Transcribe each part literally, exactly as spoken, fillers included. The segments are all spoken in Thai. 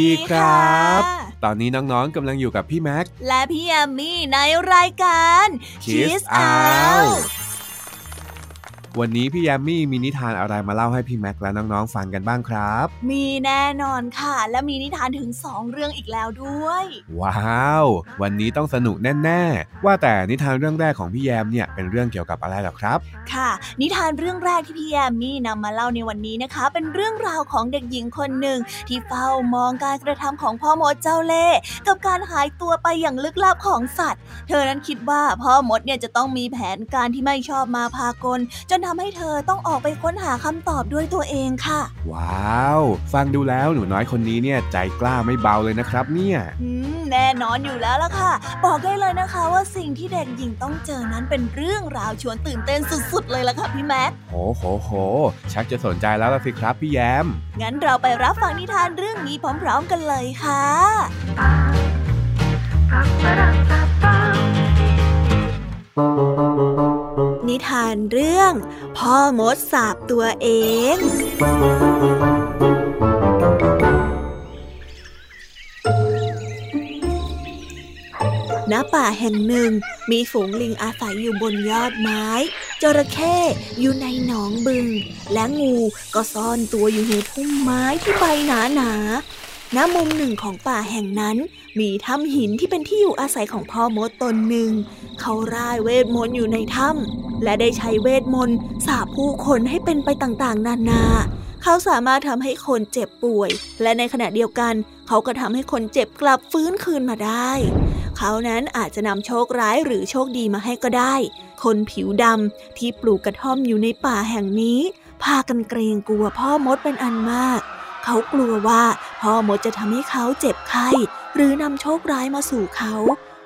ดีครับตอนนี้น้องๆกำลังอยู่กับพี่แม็กและพี่แอมมี่ในรายการ Kiss Out วันนี้พี่แอมมี่มีนิทานอะไรมาเล่าให้พี่แม็กและน้องๆฟังกันบ้างครับมีแน่นอนค่ะและมีนิทานถึงสองเรื่องอีกแล้วด้วยว้าววันนี้ต้องสนุกแน่ๆว่าแต่นิทานเรื่องแรกของพี่แยมเนี่ยเป็นเรื่องเกี่ยวกับอะไรหรอครับค่ะนิทานเรื่องแรกที่พี่แยมมี่นำมาเล่าในวันนี้นะคะเป็นเรื่องราวของเด็กหญิงคนหนึ่งที่เฝ้ามองการกระทำของพ่อมดเจ้าเล่ห์กับการหายตัวไปอย่างลึกลับของสัตว์เธอนั้นคิดว่าพ่อมดเนี่ยจะต้องมีแผนการที่ไม่ชอบมาพากลจนทำให้เธอต้องออกไปค้นหาคำตอบด้วยตัวเองค่ะว้าวฟังดูแล้วหนูน้อยคนนี้เนี่ยใจกล้าไม่เบาเลยนะครับเนี่ยแน่นอนอยู่แล้วล่ะค่ะบอกได้เลยนะคะว่าสิ่งที่เด็กหญิงต้องเจอนั้นเป็นเรื่องราวชวนตื่นเต้นสุดๆเลยล่ะค่ะพี่แม็กโหโหโหชักจะสนใจแล้วล่ะสิครับพี่แยมงั้นเราไปรับฟังนิทานเรื่องนี้พร้อมๆกันเลยค่ะนิทานเรื่องพ่อมดสาบตัวเองณ ป่าแห่งหนึ่งมีฝูงลิงอาศัยอยู่บนยอดไม้จระเข้อยู่ในหนองบึงและงูก็ซ่อนตัวอยู่ในพุ่มไม้ที่ใบหนาๆณมุมหนึ่งของป่าแห่งนั้นมีถ้ำหินที่เป็นที่อยู่อาศัยของพ่อมดตนหนึ่งเขาร่ายเวทมนต์อยู่ในถ้ำและได้ใช้เวทมนต์สาปผู้คนให้เป็นไปต่างๆนานาเขาสามารถทำให้คนเจ็บป่วยและในขณะเดียวกันเขาก็ทำให้คนเจ็บกลับฟื้นคืนมาได้เขานั้นอาจจะนำโชคร้ายหรือโชคดีมาให้ก็ได้คนผิวดำที่ปลูกกระท่อมอยู่ในป่าแห่งนี้พากันเกรงกลัวพ่อมดเป็นอันมากเขากลัวว่าพ่อมดจะทำให้เขาเจ็บไข้หรือนำโชคร้ายมาสู่เขา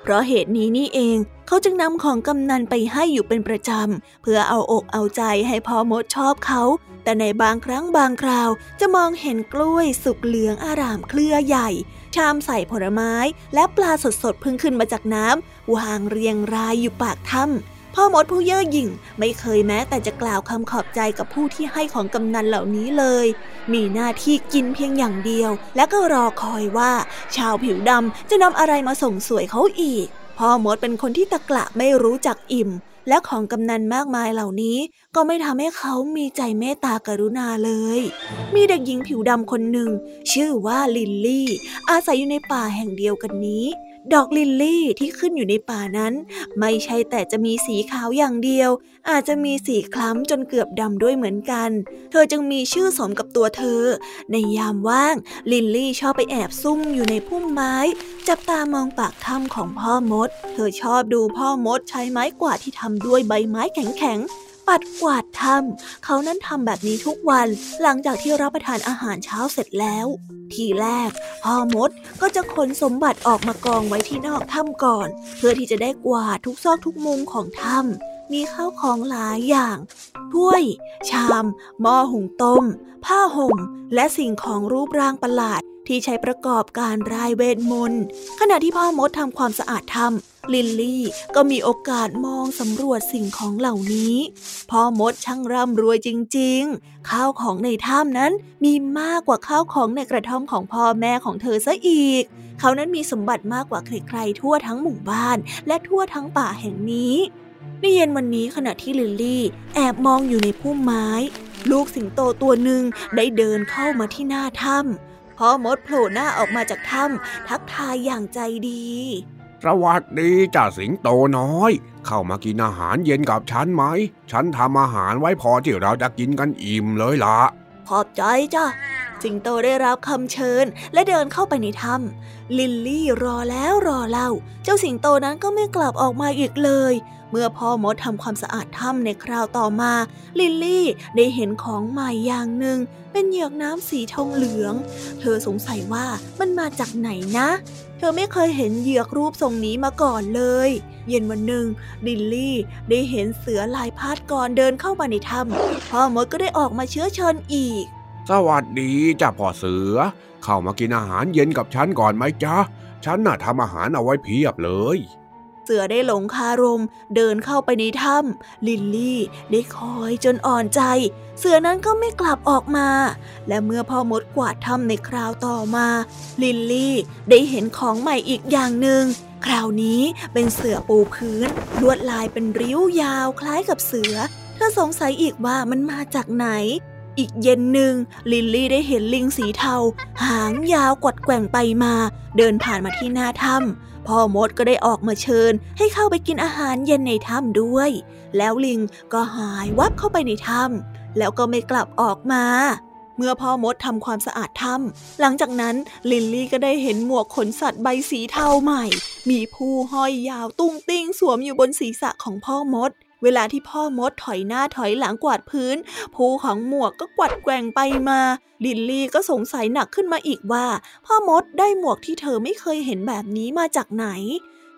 เพราะเหตุนี้นี่เองเขาจึงนำของกำนันไปให้อยู่เป็นประจำเพื่อเอาอกเอาใจให้พ่อมดชอบเขาแต่ในบางครั้งบางคราวจะมองเห็นกล้วยสุกเหลืองอร่ามเครือใหญ่ชามใส่ผลไม้และปลาสดๆพึ่งขึ้นมาจากน้ำวางเรียงรายอยู่ปากถ้ำพ่อมดผู้เย่อหยิ่งไม่เคยแม้แต่จะกล่าวคำขอบใจกับผู้ที่ให้ของกำนันเหล่านี้เลยมีหน้าที่กินเพียงอย่างเดียวและก็รอคอยว่าชาวผิวดำจะนำอะไรมาส่งสวยเขาอีกพ่อมดเป็นคนที่ตะกละไม่รู้จักอิ่มและของกำนันมากมายเหล่านี้ก็ไม่ทำให้เขามีใจเมตตากรุณาเลยมีเด็กหญิงผิวดำคนหนึ่งชื่อว่าลิลลี่อาศัยอยู่ในป่าแห่งเดียวกันนี้ดอกลิลลี่ที่ขึ้นอยู่ในป่านั้นไม่ใช่แต่จะมีสีขาวอย่างเดียวอาจจะมีสีคล้ำจนเกือบดำด้วยเหมือนกันเธอจึงมีชื่อสมกับตัวเธอในยามว่างลิลลี่ชอบไปแอบซุ่มอยู่ในพุ่มไม้จับตามองปากถ้ำของพ่อมดเธอชอบดูพ่อมดใช้ไม้กวาดที่ทำด้วยใบไม้แข็งๆปัดกวาดถ้ำเขานั้นทำแบบนี้ทุกวันหลังจากที่รับประทานอาหารเช้าเสร็จแล้วทีแรกพ่อมดก็จะขนสมบัติออกมากองไว้ที่นอกถ้ำก่อนเพื่อที่จะได้กวาดทุกซอกทุกมุมของถ้ำมีข้าวของหลายอย่างถ้วยชามหม้อหุงต้มผ้าห่มและสิ่งของรูปร่างประหลาดที่ใช้ประกอบการร่ายเวทมนต์ขณะที่พ่อมดทำความสะอาดถ้ำลิลลี่ก็มีโอกาสมองสำรวจสิ่งของเหล่านี้พ่อมดช่างร่ำรวยจริงๆข้าวของในถ้ำนั้นมีมากกว่าข้าวของในกระท่อมของพ่อแม่ของเธอซะอีกเขานั้นมีสมบัติมากกว่าใครๆทั่วทั้งหมู่บ้านและทั่วทั้งป่าแห่งนี้ในเย็นวันนี้ขณะที่ลิลลี่แอบมองอยู่ในพุ่มไม้ลูกสิงโตตัวหนึ่งได้เดินเข้ามาที่หน้าถ้ำพ่อมดโผล่หน้าออกมาจากถ้ำทักทายอย่างใจดีสวัสดีจ่าสิงโตน้อยเข้ามากินอาหารเย็นกับฉันไหมฉันทำอาหารไว้พอที่เราจะกินกันอิ่มเลยล่ะขอบใจจ้ะสิงโตได้รับคำเชิญและเดินเข้าไปในถ้ำลิลลี่รอแล้วรอเล่าเจ้าสิงโตนั้นก็ไม่กลับออกมาอีกเลยเมื่อพ่อมดทำความสะอาดถ้ำในคราวต่อมาลิลลี่ได้เห็นของใหม่อย่างหนึ่งเป็นเหยือกน้ำสีทองเหลืองเธอสงสัยว่ามันมาจากไหนนะเธอไม่เคยเห็นเหยือกรูปทรงนี้มาก่อนเลยเย็นวันหนึ่งลิลลี่ได้เห็นเสือลายพาดกรเดินเข้ามาในถ้ำพ่อมดก็ได้ออกมาเชื้อเชิญอีกสวัสดีจ้าพ่อเสือเข้ามากินอาหารเย็นกับฉันก่อนไหมจ๊ะฉันน่ะทำอาหารเอาไว้เพียบเลย เสือได้หลงคารมเดินเข้าไปในถ้ำลิลลี่ได้คอยจนอ่อนใจเสือนั้นก็ไม่กลับออกมาและเมื่อพ่อมดกวาดถ้ำในคราวต่อมาลิลลี่ได้เห็นของใหม่อีกอย่างหนึ่งคราวนี้เป็นเสือปูพื้นลวดลายเป็นริ้วยาวคล้ายกับเสือเธอสงสัยอีกว่ามันมาจากไหนอีกเย็นหนึ่งลิลลี่ได้เห็นลิงสีเทาหางยาวกวัดแกว่งไปมาเดินผ่านมาที่หน้าถ้ำพ่อมดก็ได้ออกมาเชิญให้เข้าไปกินอาหารเย็นในถ้ำด้วยแล้วลิงก็หายวับเข้าไปในถ้ำแล้วก็ไม่กลับออกมาเมื่อพ่อมดทำความสะอาดถ้ำหลังจากนั้นลิลลี่ก็ได้เห็นหมวกขนสัตว์ใบสีเทาใหม่มีผู้ห้อยยาวตุ้งติ้งสวมอยู่บนศีรษะของพ่อมดเวลาที่พ่อมดถอยหน้าถอยหลังกวาดพื้นภูของหมวกก็กวัดแกว่งไปมาลิลลี่ก็สงสัยหนักขึ้นมาอีกว่าพ่อมดได้หมวกที่เธอไม่เคยเห็นแบบนี้มาจากไหน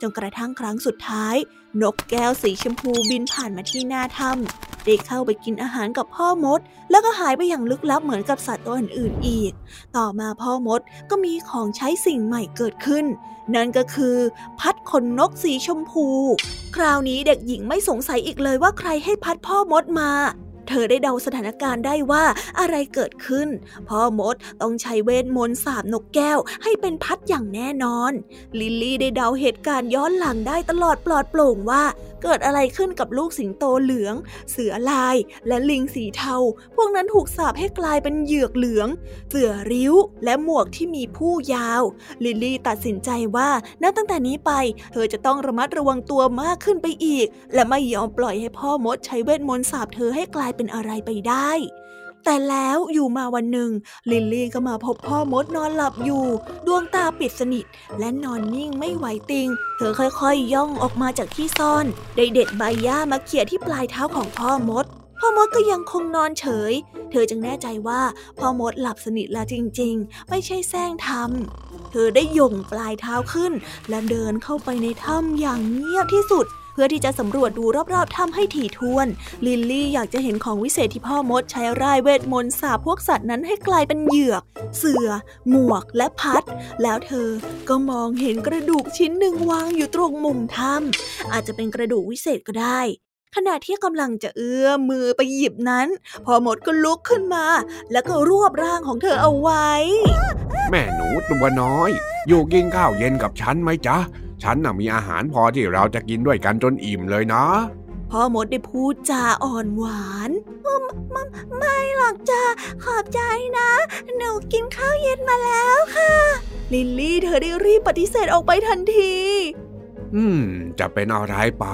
จนกระทั่งครั้งสุดท้ายนกแก้วสีชมพูบินผ่านมาที่หน้าถ้ำได้เข้าไปกินอาหารกับพ่อมดแล้วก็หายไปอย่างลึกลับเหมือนกับสัตว์ตัวอื่นๆอีกต่อมาพ่อมดก็มีของใช้สิ่งใหม่เกิดขึ้นนั่นก็คือพัดขนนกสีชมพูคราวนี้เด็กหญิงไม่สงสัยอีกเลยว่าใครให้พัดพ่อมดมาเธอได้เดาสถานการณ์ได้ว่าอะไรเกิดขึ้นพ่อมดต้องใช้เวทมนต์สาบนกแก้วให้เป็นพัดอย่างแน่นอนลิลลี่ได้เดาเหตุการณ์ย้อนหลังได้ตลอดปลอดโปร่งว่าเกิดอะไรขึ้นกับลูกสิงโตเหลืองเสือลายและลิงสีเทาพวกนั้นถูกสาบให้กลายเป็นเหยือกเหลืองเสือริ้วและหมวกที่มีผู้ยาวลิลลี่ตัดสินใจว่านับตั้งแต่นี้ไปเธอจะต้องระมัดระวังตัวมากขึ้นไปอีกและไม่ยอมปล่อยให้พ่อมดใช้เวทมนต์สาบเธอให้กลายเป็นอะไรไปได้แต่แล้วอยู่มาวันหนึ่งลิลลี่ก็มาพบพ่อมดนอนหลับอยู่ดวงตาปิดสนิทและนอนนิ่งไม่ไหวติงเธอค่อยๆ ย, ย่องออกมาจากที่ซ่อนได้เด็ดใบหญ้ามาเขี่ยที่ปลายเท้าของพ่อมดพ่อมดก็ยังคงนอนเฉยเธอจึงแน่ใจว่าพ่อมดหลับสนิทแล้วจริงๆไม่ใช่แสร้งทำเธอได้ย่งปลายเท้าขึ้นและเดินเข้าไปในถ้ำอย่างเงียบที่สุดเพื่อที่จะสำรวจดูรอบๆถ้ำให้ถี่ถ้วนลิลลี่อยากจะเห็นของวิเศษที่พ่อมดใช้ร่ายเวทมนต์สาบพวกสัตว์นั้นให้กลายเป็นเหยือกเสือหมวกและพัดแล้วเธอก็มองเห็นกระดูกชิ้นหนึ่งวางอยู่ตรงมุมถ้ำอาจจะเป็นกระดูกวิเศษก็ได้ขณะที่กำลังจะเอื้อมมือไปหยิบนั้นพ่อมดก็ลุกขึ้นมาแล้วก็รวบร่างของเธอเอาไว้แม่หนูตัวน้อยอยู่กินข้าวเย็นกับฉันไหมจ๊ะฉันน่ะมีอาหารพอที่เราจะกินด้วยกันจนอิ่มเลยนะพ่อมดได้พูดจาอ่อนหวานมัมมัมไม่หรอกจ้าขอบใจนะหนูกินข้าวเย็นมาแล้วค่ะลิลลี่เธอได้รีบปฏิเสธออกไปทันทีอืมจะเป็นอะไรไป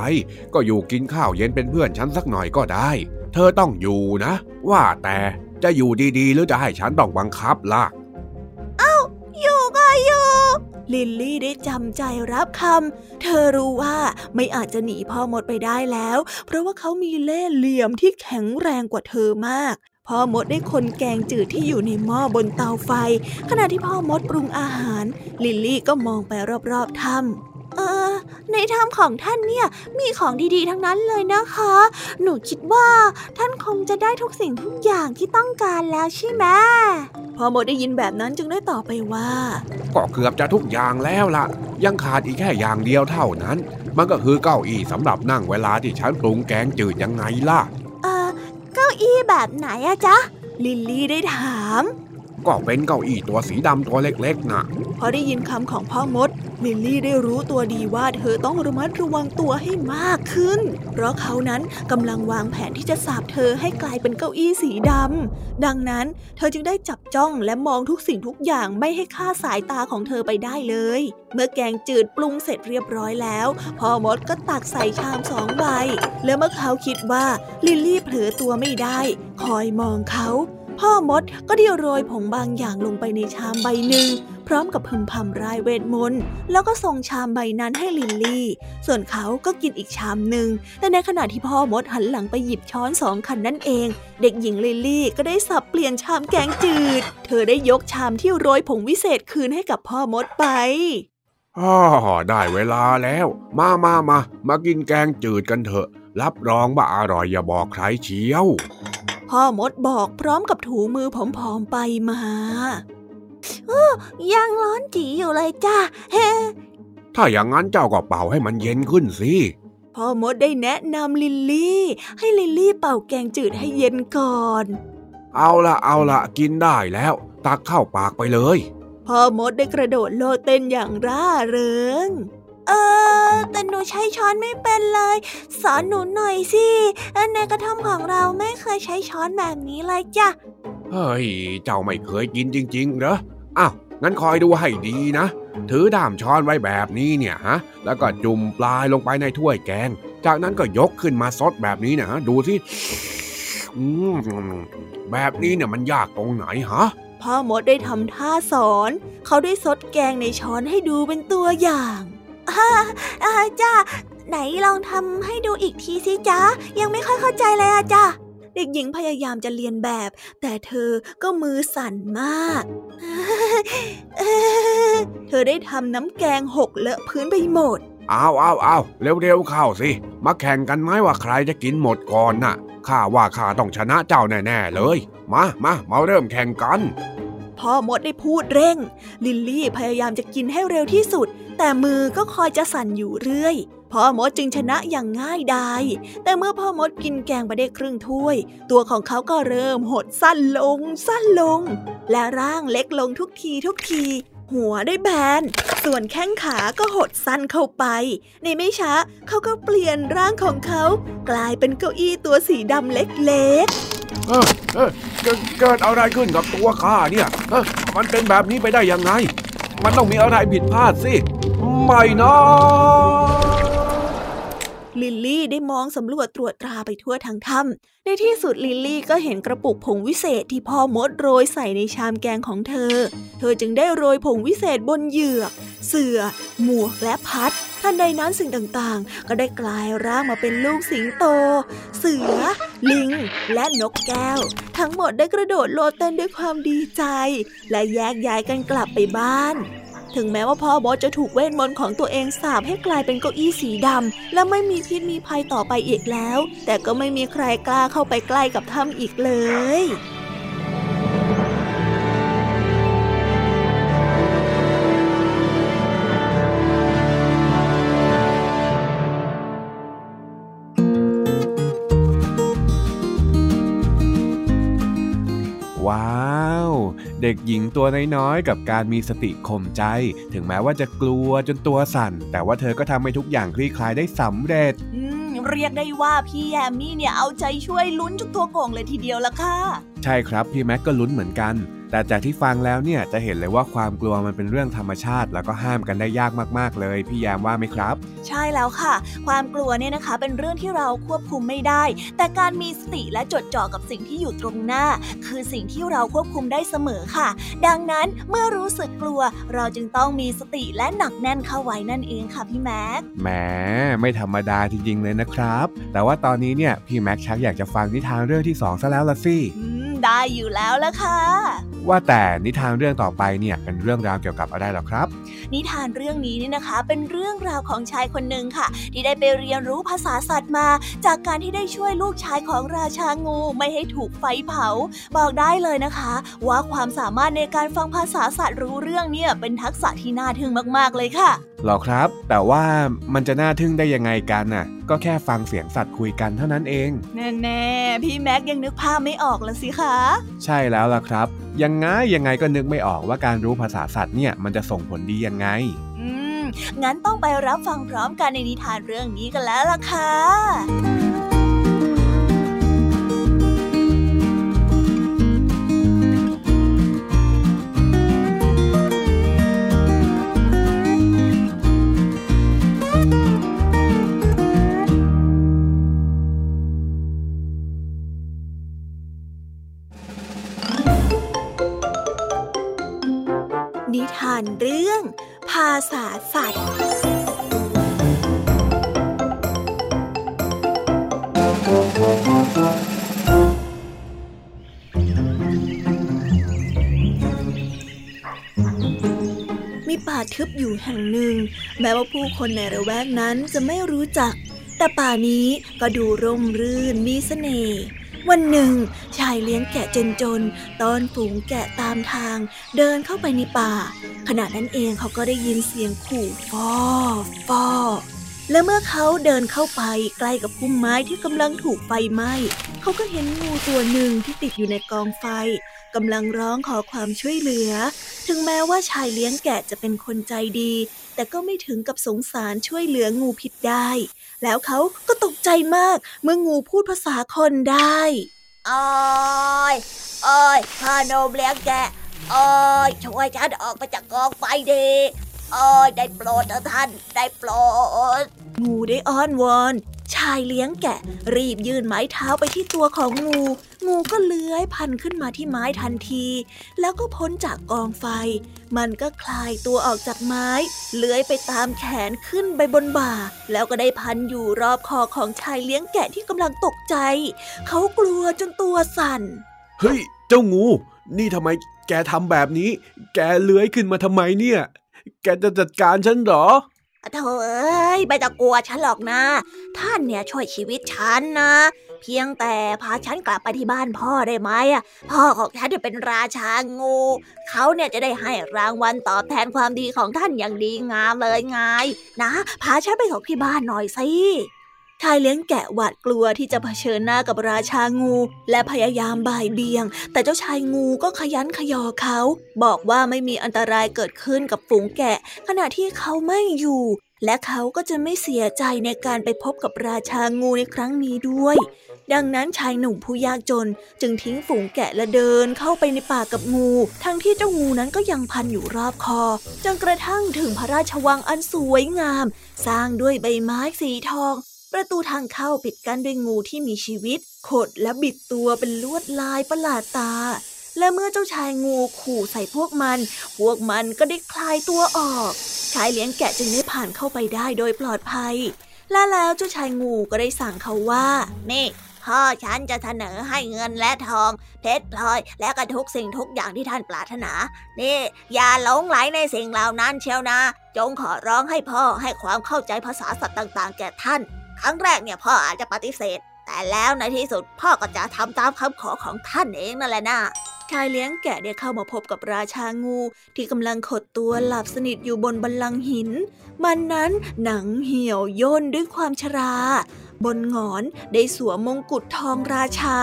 ก็อยู่กินข้าวเย็นเป็นเพื่อนฉันสักหน่อยก็ได้เธอต้องอยู่นะว่าแต่จะอยู่ดีๆหรือจะให้ฉันต้องบังคับล่ะเอ้าอยู่ก็อยู่ลิลลี่ได้จำใจรับคำเธอรู้ว่าไม่อาจจะหนีพ่อมดไปได้แล้วเพราะว่าเขามีเล่ห์เหลี่ยมที่แข็งแรงกว่าเธอมากพ่อมดได้คนแกงจืดที่อยู่ในหม้อบนเตาไฟขณะที่พ่อมดปรุงอาหารลิลลี่ก็มองไปรอบๆถ้ำเออในถ้ำของท่านเนี่ยมีของดีๆทั้งนั้นเลยนะคะหนูคิดว่าท่านคงจะได้ทุกสิ่งทุกอย่างที่ต้องการแล้วใช่ไหมพ่อมดได้ยินแบบนั้นจึงได้ตอบไปว่าก็เกือบจะทุกอย่างแล้วล่ะยังขาดอีกแค่อย่างเดียวเท่านั้นมันก็คือเก้าอี้สำหรับนั่งเวลาที่ฉันปรุงแกงจืดยังไงล่ะเอ่อเก้าอี้แบบไหนอะจ๊ะลิลลี่ได้ถามก็เป็นเก้าอี้ตัวสีดำตัวเล็กๆน่ะพอได้ยินคำของพ่อมดลิลลี่ได้รู้ตัวดีว่าเธอต้องระมัดระวังตัวให้มากขึ้นเพราะเขานั้นกำลังวางแผนที่จะสาปเธอให้กลายเป็นเก้าอี้สีดำดังนั้นเธอจึงได้จับจ้องและมองทุกสิ่งทุกอย่างไม่ให้ค่าสายตาของเธอไปได้เลยเมื่อแกงจืดปรุงเสร็จเรียบร้อยแล้วพ่อมดก็ตักใส่ชามสองใบและเมื่อเขาคิดว่าลิลลี่เผลอตัวไม่ได้คอยมองเขาพ่อมดก็ได้โรยผงบางอย่างลงไปในชามใบหนึ่งพร้อมกับพึมพำร่ายเวทมนต์แล้วก็ส่งชามใบนั้นให้ลิลลี่ส่วนเขาก็กินอีกชามหนึ่งแต่ในขณะที่พ่อมดหันหลังไปหยิบช้อนสองคันนั่นเองเด็กหญิงลิลลี่ก็ได้สับเปลี่ยนชามแกงจืดเธอได้ยกชามที่โรยผงวิเศษคืนให้กับพ่อมดไปอ้อได้เวลาแล้วมามามามากินแกงจืดกันเถอะรับรองว่าอร่อยอย่าบอกใครเชียวพ่อมดบอกพร้อมกับถูมือผอมๆไปมาเออยังร้อนจี๋อยู่เลยจ้าเฮ ถ้าอย่างนั้นเจ้าก็เป่าให้มันเย็นขึ้นสิพ่อมดได้แนะนำลิลลี่ให้ลิลลี่เป่าแกงจืดให้เย็นก่อนเอาละเอาละกินได้แล้วตักเข้าปากไปเลยพ่อมดได้กระโดดโลดเต้นอย่างร่าเริงเออแต่หนูใช้ช้อนไม่เป็นเลยสอนหนูหน่อยสิในกระท่อมของเราไม่เคยใช้ช้อนแบบนี้เลยจ้ะเฮ้ยเจ้าไม่เคยกินจริงๆเหรออ้าวงั้นคอยดูให้ดีนะถือด้ามช้อนไว้แบบนี้เนี่ยฮะแล้วก็จุ่มปลายลงไปในถ้วยแกงจากนั้นก็ยกขึ้นมาซดแบบนี้นะดูสิแบบนี้เนี่ยมันยากตรงไหนฮะพ่อมดได้ทำท่าสอนเขาได้ซดแกงในช้อนให้ดูเป็นตัวอย่างฮ่าอาจ้าไหนลองทำให้ดูอีกทีสิจ๊ะยังไม่ค่อยเข้าใจเลยอาจ้าเด็กหญิงพยายามจะเรียนแบบแต่เธอก็มือสั่นมากเธอได้ทำน้ำแกงหกเลอะพื้นไปหมดอ้าวอ้าวอ้าวเร็วๆเข้าสิมาแข่งกันไหมว่าใครจะกินหมดก่อนน่ะข้าว่าข้าต้องชนะเจ้าแน่ๆเลยมามามาเริ่มแข่งกันพ่อมดได้พูดเร่งลิลลี่พยายามจะกินให้เร็วที่สุดแต่มือก็คอยจะสั่นอยู่เรื่อยพ่อมดจึงชนะอย่างง่ายดายแต่เมื่อพ่อมดกินแกงไปได้ครึ่งถ้วยตัวของเขาก็เริ่มหดสั้นลงสั้นลงและร่างเล็กลงทุกทีทุกทีหัวได้แบนส่วนแข้งขาก็หดสั้นเข้าไปในไม่ช้าเขาก็เปลี่ยนร่างของเขากลายเป็นเก้าอี้ตัวสีดำเล็กๆเออเออเกิดอะไรขึ้นกับตัวข้าเนี่ยเออมันเป็นแบบนี้ไปได้ยังไงมันต้องมีอะไรผิดพลาดสิไม่นะลิลลี่ได้มองสำรวจตรวจตราไปทั่วทั้งถ้ำในที่สุดลิลลี่ก็เห็นกระปุกผงวิเศษที่พ่อมดโรยใส่ในชามแกงของเธอเธอจึงได้โรยผงวิเศษบนเหยือกเสื่อหมวกและพัดทันใดนั้นสิ่งต่างๆก็ได้กลายร่างมาเป็นลูกสิงโตเสือลิงและนกแก้วทั้งหมดได้กระโดดโลดเต้นด้วยความดีใจและแยกย้ายกันกลับไปบ้านถึงแม้ว่าพ่อมดจะถูกเวทมนต์ของตัวเองสาปให้กลายเป็นเก้าอี้สีดำและไม่มีพิษมีภัยต่อไปอีกแล้วแต่ก็ไม่มีใครกล้าเข้าไปใกล้กับถ้ำอีกเลยเด็กหญิงตัวน้อยๆกับการมีสติข่มใจถึงแม้ว่าจะกลัวจนตัวสั่นแต่ว่าเธอก็ทำให้ทุกอย่างคลี่คลายได้สำเร็จเรียกได้ว่าพี่แยมมี่เนี่ยเอาใจช่วยลุ้นจนตัวโก่งเลยทีเดียวละค่ะใช่ครับพี่แม็กก็ลุ้นเหมือนกันแต่จากที่ฟังแล้วเนี่ยจะเห็นเลยว่าความกลัวมันเป็นเรื่องธรรมชาติแล้วก็ห้ามกันได้ยากมากๆเลยพี่แยมว่าไหมครับใช่แล้วค่ะความกลัวเนี่ยนะคะเป็นเรื่องที่เราควบคุมไม่ได้แต่การมีสติและจดจ่อกับสิ่งที่อยู่ตรงหน้าคือสิ่งที่เราควบคุมได้เสมอค่ะดังนั้นเมื่อรู้สึกกลัวเราจึงต้องมีสติและหนักแน่นเข้าไว้นั่นเองค่ะพี่แม็กแหมไม่ธรรมดาจริงๆเลยนะครับแต่ว่าตอนนี้เนี่ยพี่แม็กชักอยากจะฟังนิทานเรื่องที่สองซะแล้วละสิได้อยู่แล้วล่ะค่ะว่าแต่นิทานเรื่องต่อไปเนี่ยเป็นเรื่องราวเกี่ยวกับอะไรหรอครับนิทานเรื่องนี้นี่นะคะเป็นเรื่องราวของชายคนหนึ่งค่ะที่ได้ไปเรียนรู้ภาษาสัตว์มาจากการที่ได้ช่วยลูกชายของราชางูไม่ให้ถูกไฟเผาบอกได้เลยนะคะว่าความสามารถในการฟังภาษาสัตว์รู้เรื่องเนี่ยเป็นทักษะที่น่าทึ่งมากๆเลยค่ะหรอครับแต่ว่ามันจะน่าทึ่งได้ยังไงกันน่ะก็แค่ฟังเสียงสัตว์คุยกันเท่านั้นเองแน่ๆพี่แม็กยังนึกภาพไม่ออกละสิคะใช่แล้วล่ะครับยังไงยังไงก็นึกไม่ออกว่าการรู้ภาษาสัตว์เนี่ยมันจะส่งผลดียังไงอืมงั้นต้องไปรับฟังพร้อมกันในนิทานเรื่องนี้กันแล้วล่ะค่ะนิทานเรื่องภาษาสัตว์มีป่าทึบอยู่แห่งหนึ่งแม้ว่าผู้คนในละแวกนั้นจะไม่รู้จักแต่ป่านี้ก็ดูร่มรื่นมีเสน่ห์ วันหนึ่งชายเลี้ยงแกะจนจนต้อนฝูงแกะตามทางเดินเข้าไปในป่าขณะนั้นเองเขาก็ได้ยินเสียงขู่ฟ้อฟ้อและเมื่อเขาเดินเข้าไปใกล้กับพุ่มไม้ที่กำลังถูกไฟไหม้เขาก็เห็นงูตัวหนึ่งที่ติดอยู่ในกองไฟกำลังร้องขอความช่วยเหลือถึงแม้ว่าชายเลี้ยงแกะจะเป็นคนใจดีแต่ก็ไม่ถึงกับสงสารช่วยเหลืองูพิษได้แล้วเขาก็ตกใจมากเมื่องูพูดภาษาคนได้โอ๊ยโอ๊ยพ่อโนมเลี้ยงแกะโอ๊ยช่วยฉันออกไปจากกองไฟดีโอ๊ยได้โปรดเถอะท่านได้โปรดงูได้อ้อนวอนชายเลี้ยงแกะรีบยื่นไม้เท้าไปที่ตัวของงูงูก็เลื้อยพันขึ้นมาที่ไม้ทันทีแล้วก็พ้นจากกองไฟมันก็คลายตัวออกจากไม้เลื้อยไปตามแขนขึ้นไปบนบ่าแล้วก็ได้พันอยู่รอบคอของชายเลี้ยงแกะที่กำลังตกใจเขากลัวจนตัวสั่นเฮ้ยเจ้างูนี่ทำไมแกทำแบบนี้แกเลื้อยขึ้นมาทำไมเนี่ยแกจะจัดการฉันเหรอเธอเอ้ยไม่ต้องกลัวฉันหรอกนะท่านเนี่ยช่วยชีวิตฉันนะเพียงแต่พาฉันกลับไปที่บ้านพ่อได้ไหมอ่ะพ่อของท่านจะเป็นราชางูเขาเนี่ยจะได้ให้รางวัลตอบแทนความดีของท่านอย่างดีงามเลยไงนะพาฉันไปของที่บ้านหน่อยสิชายเลี้ยงแกะหวาดกลัวที่จะเผชิญหน้ากับราชางูและพยายามบ่ายเบี่ยงแต่เจ้าชายงูก็ขยันขยอเขาบอกว่าไม่มีอันตรายเกิดขึ้นกับฝูงแกะขณะที่เขาไม่อยู่และเขาก็จะไม่เสียใจในการไปพบกับราชางูในครั้งนี้ด้วยดังนั้นชายหนุ่มผู้ยากจนจึงทิ้งฝูงแกะและเดินเข้าไปในป่ากับงูทั้งที่เจ้างูนั้นก็ยังพันอยู่รอบคอจนกระทั่งถึงพระราชวังอันสวยงามสร้างด้วยใบไม้สีทองประตูทางเข้าปิดกั้นด้วยงูที่มีชีวิตขดและบิดตัวเป็นลวดลายประหลาดตาและเมื่อเจ้าชายงูขู่ใส่พวกมันพวกมันก็ได้คลายตัวออกชายเลี้ยงแกะจึงได้ผ่านเข้าไปได้โดยปลอดภัยและแล้วเจ้าชายงูก็ได้สั่งเขาว่านี่พ่อฉันจะเสนอให้เงินและทองเพชรพลอยและกระทุกสิ่งทุกอย่างที่ท่านปรารถนานี่อย่าหลงไหลในสิ่งเหล่านั้นเชียวนะจงขอร้องให้พ่อให้ความเข้าใจภาษาสัตว์ต่างๆแก่ท่านครั้งแรกเนี่ยพ่ออาจจะปฏิเสธแต่แล้วในที่สุดพ่อก็จะทำตามคำขอของท่านเองนั่นแหละนะชายเลี้ยงแกะได้เข้ามาพบกับราชางูที่กำลังขดตัวหลับสนิทอยู่บนบันลังก์หินมันนั้นหนังเหี่ยวย่นด้วยความชราบนหงอนได้สวมมงกุฎทองราชา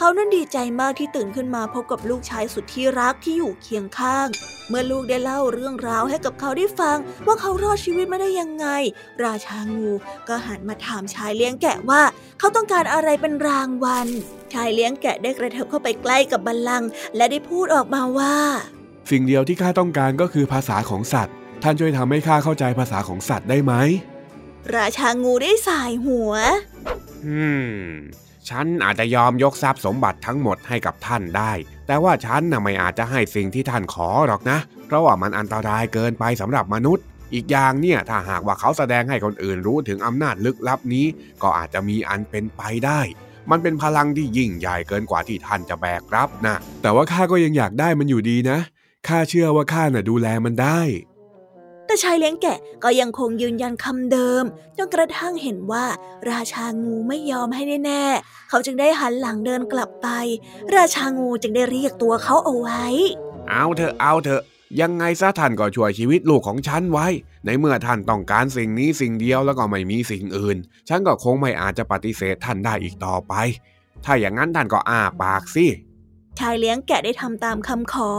เขานั้นดีใจมากที่ตื่นขึ้นมาพบกับลูกชายสุดที่รักที่อยู่เคียงข้างเมื่อลูกได้เล่าเรื่องราวให้กับเขาได้ฟังว่าเขารอดชีวิตมาได้ยังไงราชางูก็หันมาถามชายเลี้ยงแกะว่าเขาต้องการอะไรเป็นรางวัลชายเลี้ยงแกะได้กระเถิบเข้าไปใกล้กับบัลลังก์และได้พูดออกมาว่าสิ่งเดียวที่ข้าต้องการก็คือภาษาของสัตว์ท่านช่วยทำให้ข้าเข้าใจภาษาของสัตว์ได้ไหมราชางูได้ส่ายหัวอืมฉันอาจจะยอมยกทรัพย์สมบัติทั้งหมดให้กับท่านได้แต่ว่าฉันน่ะไม่อาจจะให้สิ่งที่ท่านขอหรอกนะเพราะว่ามันอันตรายเกินไปสำหรับมนุษย์อีกอย่างเนี่ยถ้าหากว่าเขาแสดงให้คนอื่นรู้ถึงอำนาจลึกลับนี้ก็อาจจะมีอันเป็นไปได้มันเป็นพลังที่ยิ่งใหญ่เกินกว่าที่ท่านจะแบกรับนะแต่ว่าข้าก็ยังอยากได้มันอยู่ดีนะข้าเชื่อว่าข้าน่ะดูแลมันได้แต่ชายเลี้ยงแกะก็ยังคงยืนยันคำเดิมจนกระทั่งเห็นว่าราชางูไม่ยอมให้แน่ๆเขาจึงได้หันหลังเดินกลับไปราชางูจึงได้เรียกตัวเขาเอาไว้เอาเถอะเอาเถอะยังไงซะท่านก็ช่วยชีวิตลูกของฉันไว้ในเมื่อท่านต้องการสิ่งนี้สิ่งเดียวแล้วก็ไม่มีสิ่งอื่นฉันก็คงไม่อาจจะปฏิเสธท่านได้อีกต่อไปถ้าอย่างนั้นท่านก็อ้าปากสิชายเลี้ยงแกะได้ทำตามคำขอ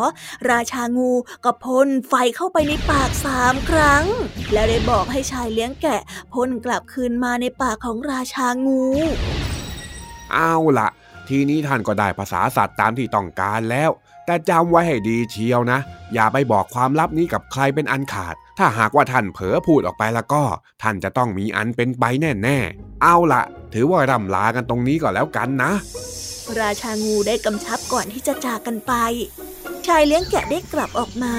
ราชางูก็พ่นไฟเข้าไปในปากสามครั้งแล้วได้บอกให้ชายเลี้ยงแกะพ่นกลับคืนมาในปากของราชางูเอาล่ะทีนี้ท่านก็ได้ภาษาสัตว์ตามที่ต้องการแล้วแต่จำไว้ให้ดีเชียวนะอย่าไปบอกความลับนี้กับใครเป็นอันขาดถ้าหากว่าท่านเผลอพูดออกไปแล้วก็ท่านจะต้องมีอันเป็นไปแน่ๆเอาล่ะถือว่าร่ำลากันตรงนี้ก็แล้วกันนะราชางูได้กำชับก่อนที่จะจากกันไปชายเลี้ยงแกะได้กลับออกมา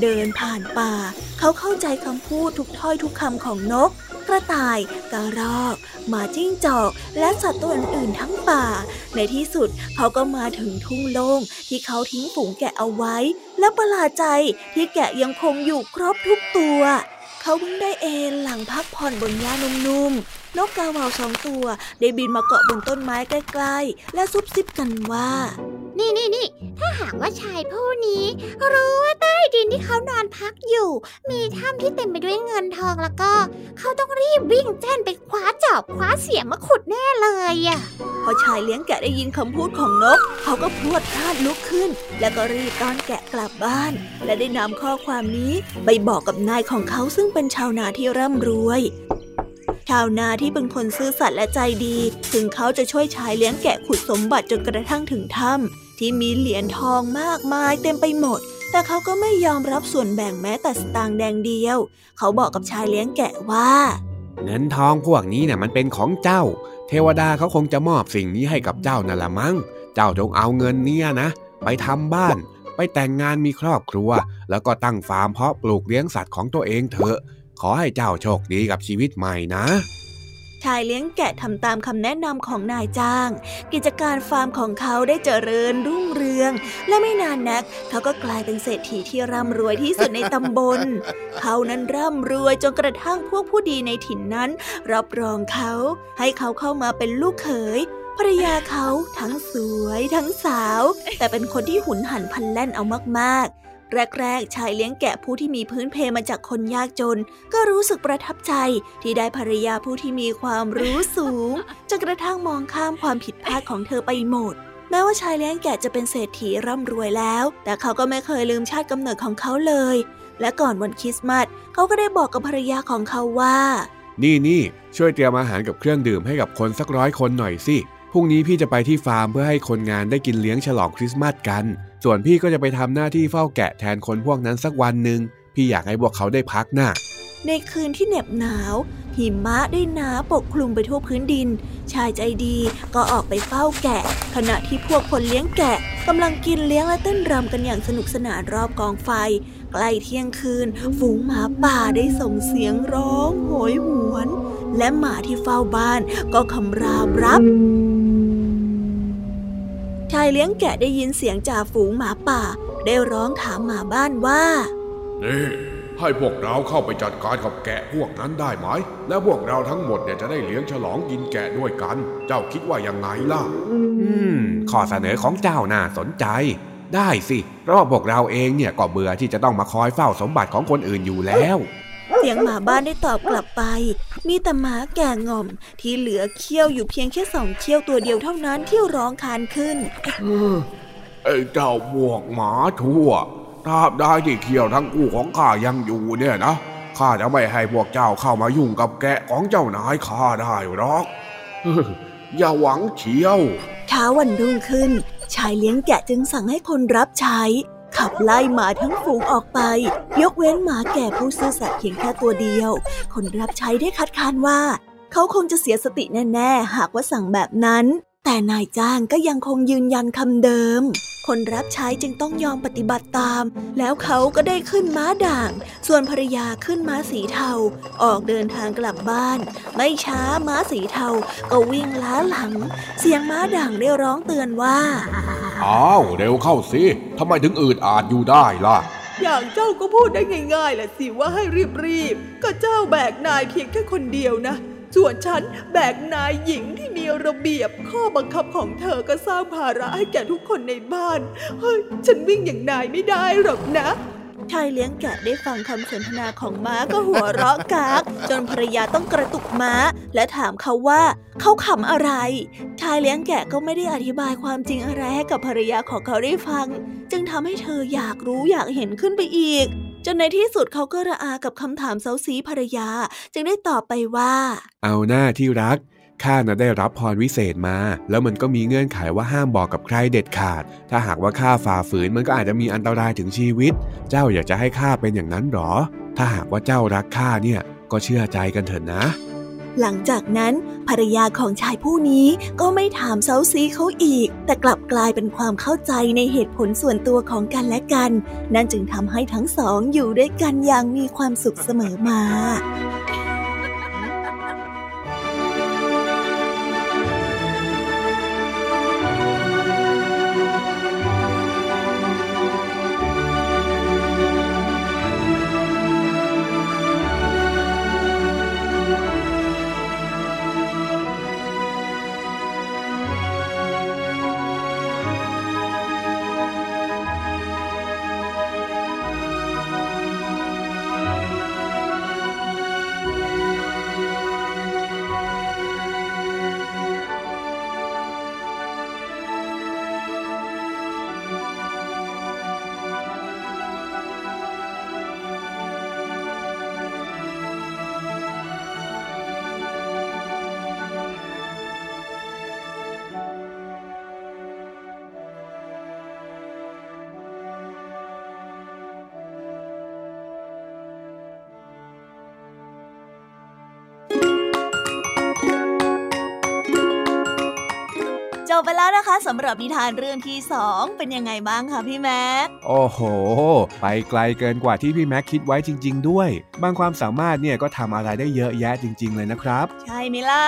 เดินผ่านป่าเขาเข้าใจคำพูดทุกถ้อยทุกคำของนกกระต่ายกระรอกหมาจิ้งจอกและสัตว์ตัวอื่นๆทั้งป่าในที่สุดเขาก็มาถึงทุ่งโล่งที่เขาทิ้งฝูงแกะเอาไว้และประหลาดใจที่แกะยังคงอยู่ครบทุกตัวเ เขาเพิ่งได้เอนหลังพักผ่อนบนหญ้านุ่มๆนกกาเหว่าสองตัวได้บินมาเกาะบนต้นไม้ใกล้ๆและซุบซิบกันว่านี่นี่นี่ถ้าหากว่าชายผู้นี้รู้ว่าใต้ดินที่เขานอนพักอยู่มีถ้ำที่เต็มไปด้วยเงินทองแล้วก็เขาต้องรีบวิ่งแจ้นไปคว้าจอบคว้าเสียมมาขุดแน่เลยอะพอชายเลี้ยงแกะได้ยินคำพูดของนกเขาก็พรวดพลาดลุกขึ้นแล้วก็รีบต้อนแกะกลับบ้านและได้นำข้อความนี้ไปบอกกับนายของเขาซึ่งเป็นชาวนาที่ร่ำรวยชาวนาที่เป็นคนซื่อสัตย์และใจดีถึงเขาจะช่วยชายเลี้ยงแกะขุดสมบัติจนกระทั่งถึงถ้ำที่มีเหรียญทองมากมายเต็มไปหมดแต่เขาก็ไม่ยอมรับส่วนแบ่งแม้แต่สตางค์แดงเดียวเขาบอกกับชายเลี้ยงแกะว่าเงินทองพวกนี้เนี่ยมันเป็นของเจ้าเทวดาเขาคงจะมอบสิ่งนี้ให้กับเจ้านั่นละมั้งเจ้าจงเอาเงินเนี้ยนะไปทำบ้านไปแต่งงานมีครอบครัวแล้วก็ตั้งฟาร์มเพาะปลูกเลี้ยงสัตว์ของตัวเองเถอะขอให้เจ้าโชคดีกับชีวิตใหม่นะชายเลี้ยงแกะทำตามคำแนะนำของนายจ้างกิจการฟาร์มของเขาได้เจริญรุ่งเรืองและไม่นานนักเขาก็กลายเป็นเศรษฐีที่ร่ำรวยที่สุดในตำบล เขานั้นร่ำรวยจนกระทั่งพวกผู้ดีในถิ่นนั้นรับรองเขาให้เขาเข้ามาเป็นลูกเขยภรรยาเขาทั้งสวยทั้งสาวแต่เป็นคนที่หุนหันพลันแล่นเอามากๆแรกๆชายเลี้ยงแกะผู้ที่มีพื้นเพมาจากคนยากจนก็รู้สึกประทับใจที่ได้ภรรยาผู้ที่มีความรู้สูงจนกระทั่งมองข้ามความผิดพลาดของเธอไปหมดแม้ว่าชายเลี้ยงแกะจะเป็นเศรษฐีร่ำรวยแล้วแต่เขาก็ไม่เคยลืมชาติกำเนิดของเขาเลยและก่อนวันคริสต์มาสเขาก็ได้บอกกับภรรยาของเขาว่านี่นี่ช่วยเตรียมอาหารกับเครื่องดื่มให้กับคนสักร้อยคนหน่อยสิพรุ่งนี้พี่จะไปที่ฟาร์มเพื่อให้คนงานได้กินเลี้ยงฉลองคริสต์มาสกันส่วนพี่ก็จะไปทำหน้าที่เฝ้าแกะแทนคนพวกนั้นสักวันหนึ่งพี่อยากให้พวกเขาได้พักหน้าในคืนที่เหน็บหนาวหิมะได้หนาปกคลุมไปทั่วพื้นดินชายใจดีก็ออกไปเฝ้าแกะขณะที่พวกคนเลี้ยงแกะกำลังกินเลี้ยงและเต้นรำกันอย่างสนุกสนานรอบกองไฟใกล้เที่ยงคืนฝูงหมาป่าได้ส่งเสียงร้องโหยหวนและหมาที่เฝ้าบ้านก็คำรามรับชายเลี้ยงแกะได้ยินเสียงจ่าฝูงหมาป่าได้ร้องถามหมาบ้านว่านี่ให้พวกเราเข้าไปจัดการกับแกะพวกนั้นได้ไหมและพวกเราทั้งหมดเนี่ยจะได้เลี้ยงฉลองกินแกะด้วยกันเจ้าคิดว่ายังไงล่ะอืมข้อเสนอของเจ้าน่าสนใจได้สิเพราะพวกเราเองเนี่ยก็เบื่อที่จะต้องมาคอยเฝ้าสมบัติของคนอื่นอยู่แล้วเสียงหมาบ้านได้ตอบกลับไปมีแต่หมาแก่ง่อมที่เหลือเขี้ยวอยู่เพียงแค่สองเขี้ยวตัวเดียวเท่านั้นที่ร้องครางขึ้นไอ้เจ้าพวกหมาทั่วถ้าได้ที่เขี้ยวทั้งคู่ของข้ายังอยู่เนี่ยนะข้าจะไม่ให้พวกเจ้าเข้ามายุ่งกับแกะของเจ้านายข้าได้หรอกอย่าหวังเขี้ยวเช้าวันรุ่งขึ้นชายเลี้ยงแกะจึงสั่งให้คนรับใช้ขับไล่หมาทั้งฝูงออกไปยกเว้นหมาแก่ผู้ซื่อสัตย์เพียงแค่ตัวเดียวคนรับใช้ได้คัดค้านว่าเขาคงจะเสียสติแน่ๆหากว่าสั่งแบบนั้นแต่นายจ้างก็ยังคงยืนยันคำเดิมคนรับใช้จึงต้องยอมปฏิบัติตามแล้วเขาก็ได้ขึ้นม้าด่างส่วนภรรยาขึ้นม้าสีเทาออกเดินทางกลับบ้านไม่ช้าม้าสีเทาก็วิ่งล้าหลังเสียงม้าด่างได้ร้องเตือนว่าอ้าวเร็วเข้าสิทำไมถึงอืดอาดอยู่ได้ล่ะอย่างเจ้าก็พูดได้ง่ายๆแหละสิว่าให้รีบๆก็เจ้าแบกนายเพียงแค่คนเดียวนะส่วนฉันแบกนายหญิงที่มีระเบียบข้อบังคับของเธอก็สร้างภาระให้แก่ทุกคนในบ้านเฮ้ยฉันวิ่งอย่างนายไม่ได้หรอกนะชายเลี้ยงแกะได้ฟังคำสนทนาของม้าก็หัวเราะกากจนภรรยาต้องกระตุกม้าและถามเขาว่าเขาขำอะไรชายเลี้ยงแกะก็ไม่ได้อธิบายความจริงอะไรให้กับภรรยาของเขาได้ฟังจึงทำให้เธออยากรู้อยากเห็นขึ้นไปอีกจนในที่สุดเขาก็ระอากับคำถามเซ้าซีภรรยาจึงได้ตอบไปว่าเอาหน้าที่รักข้าน่ะได้รับพรวิเศษมาแล้วมันก็มีเงื่อนไขว่าห้ามบอกกับใครเด็ดขาดถ้าหากว่าข้าฝ่าฝืนมันก็อาจจะมีอันตรายถึงชีวิตเจ้าอยากจะให้ข้าเป็นอย่างนั้นหรอถ้าหากว่าเจ้ารักข้าเนี่ยก็เชื่อใจกันเถอะนะหลังจากนั้นภรรยาของชายผู้นี้ก็ไม่ถามเซ้าซีเขาอีกแต่กลับกลายเป็นความเข้าใจในเหตุผลส่วนตัวของกันและกันนั่นจึงทำให้ทั้งสองอยู่ด้วยกันอย่างมีความสุขเสมอมา บไปแล้วนะคะสำหรับนิทานเรื่องที่สองเป็นยังไงบ้างคะพี่แม็กโอ้โหไปไกลเกินกว่าที่พี่แม็กคิดไว้จริงๆด้วยบางความสามารถเนี่ยก็ทำอะไรได้เยอะแยะจริงๆเลยนะครับใช่ไหมล่ะ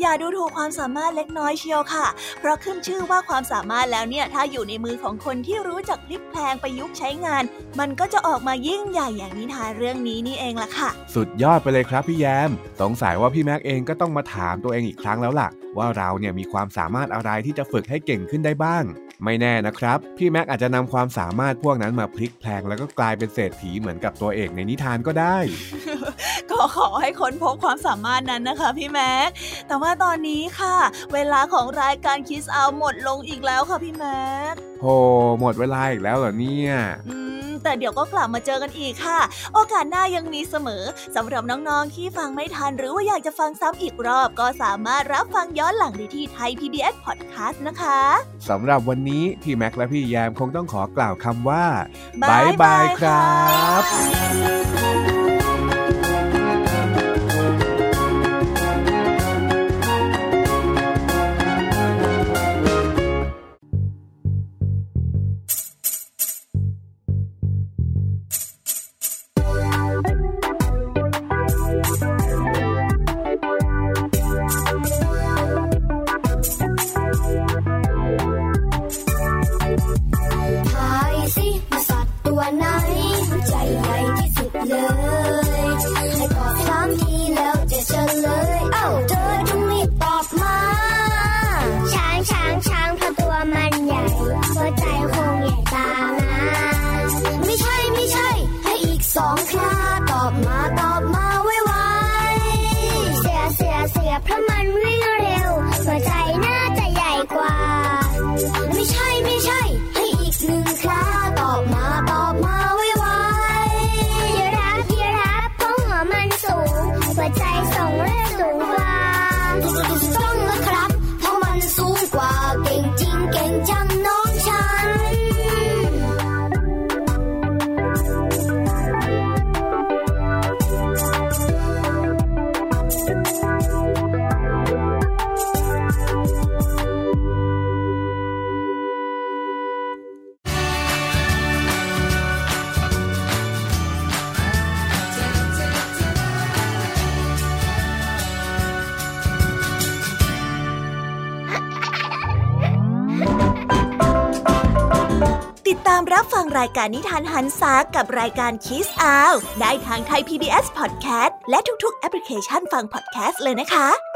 อย่าดูถูกความสามารถเล็กน้อยเชียวค่ะเพราะขึ้นชื่อว่าความสามารถแล้วเนี่ยถ้าอยู่ในมือของคนที่รู้จักพลิกแพลงประยุกต์ใช้งานมันก็จะออกมายิ่งใหญ่อย่างนิทานเรื่องนี้นี่เองล่ะค่ะสุดยอดไปเลยครับพี่แยมสงสัยว่าพี่แม็กเองก็ต้องมาถามตัวเองอีกครั้งแล้วล่ะว่าเราเนี่ยมีความสามารถอะไรที่จะฝึกให้เก่งขึ้นได้บ้างไม่แน่นะครับพี่แม็กอาจจะนำความสามารถพวกนั้นมาพลิกแพลงแล้วก็กลายเป็นเศรษฐีเหมือนกับตัวเอกในนิทานก็ได้ ก็ขอให้ค้นพบความสามารถนั้นนะคะพี่แม็กแต่ว่าตอนนี้ค่ะเวลาของรายการคิสเอาหมดลงอีกแล้วค่ะพี่แม็กโอ้หมดเวลาอีกแล้วเหรอเนี่ยแต่เดี๋ยวก็กลับมาเจอกันอีกค่ะโอกาสหน้ายังมีเสมอสำหรับน้องๆที่ฟังไม่ทันหรือว่าอยากจะฟังซ้ำอีกรอบก็สามารถรับฟังย้อนหลังได้ที่ Thai พี บี เอส Podcast นะคะสำหรับวันนี้พี่แม็กและพี่แยมคงต้องขอกล่าวคำว่าบ๊ายบายครับรายการนิทานหันษากับรายการ Kiss Out ได้ทางไทย พี บี เอส Podcast และทุกๆแอปพลิเคชันฟัง Podcast เลยนะคะ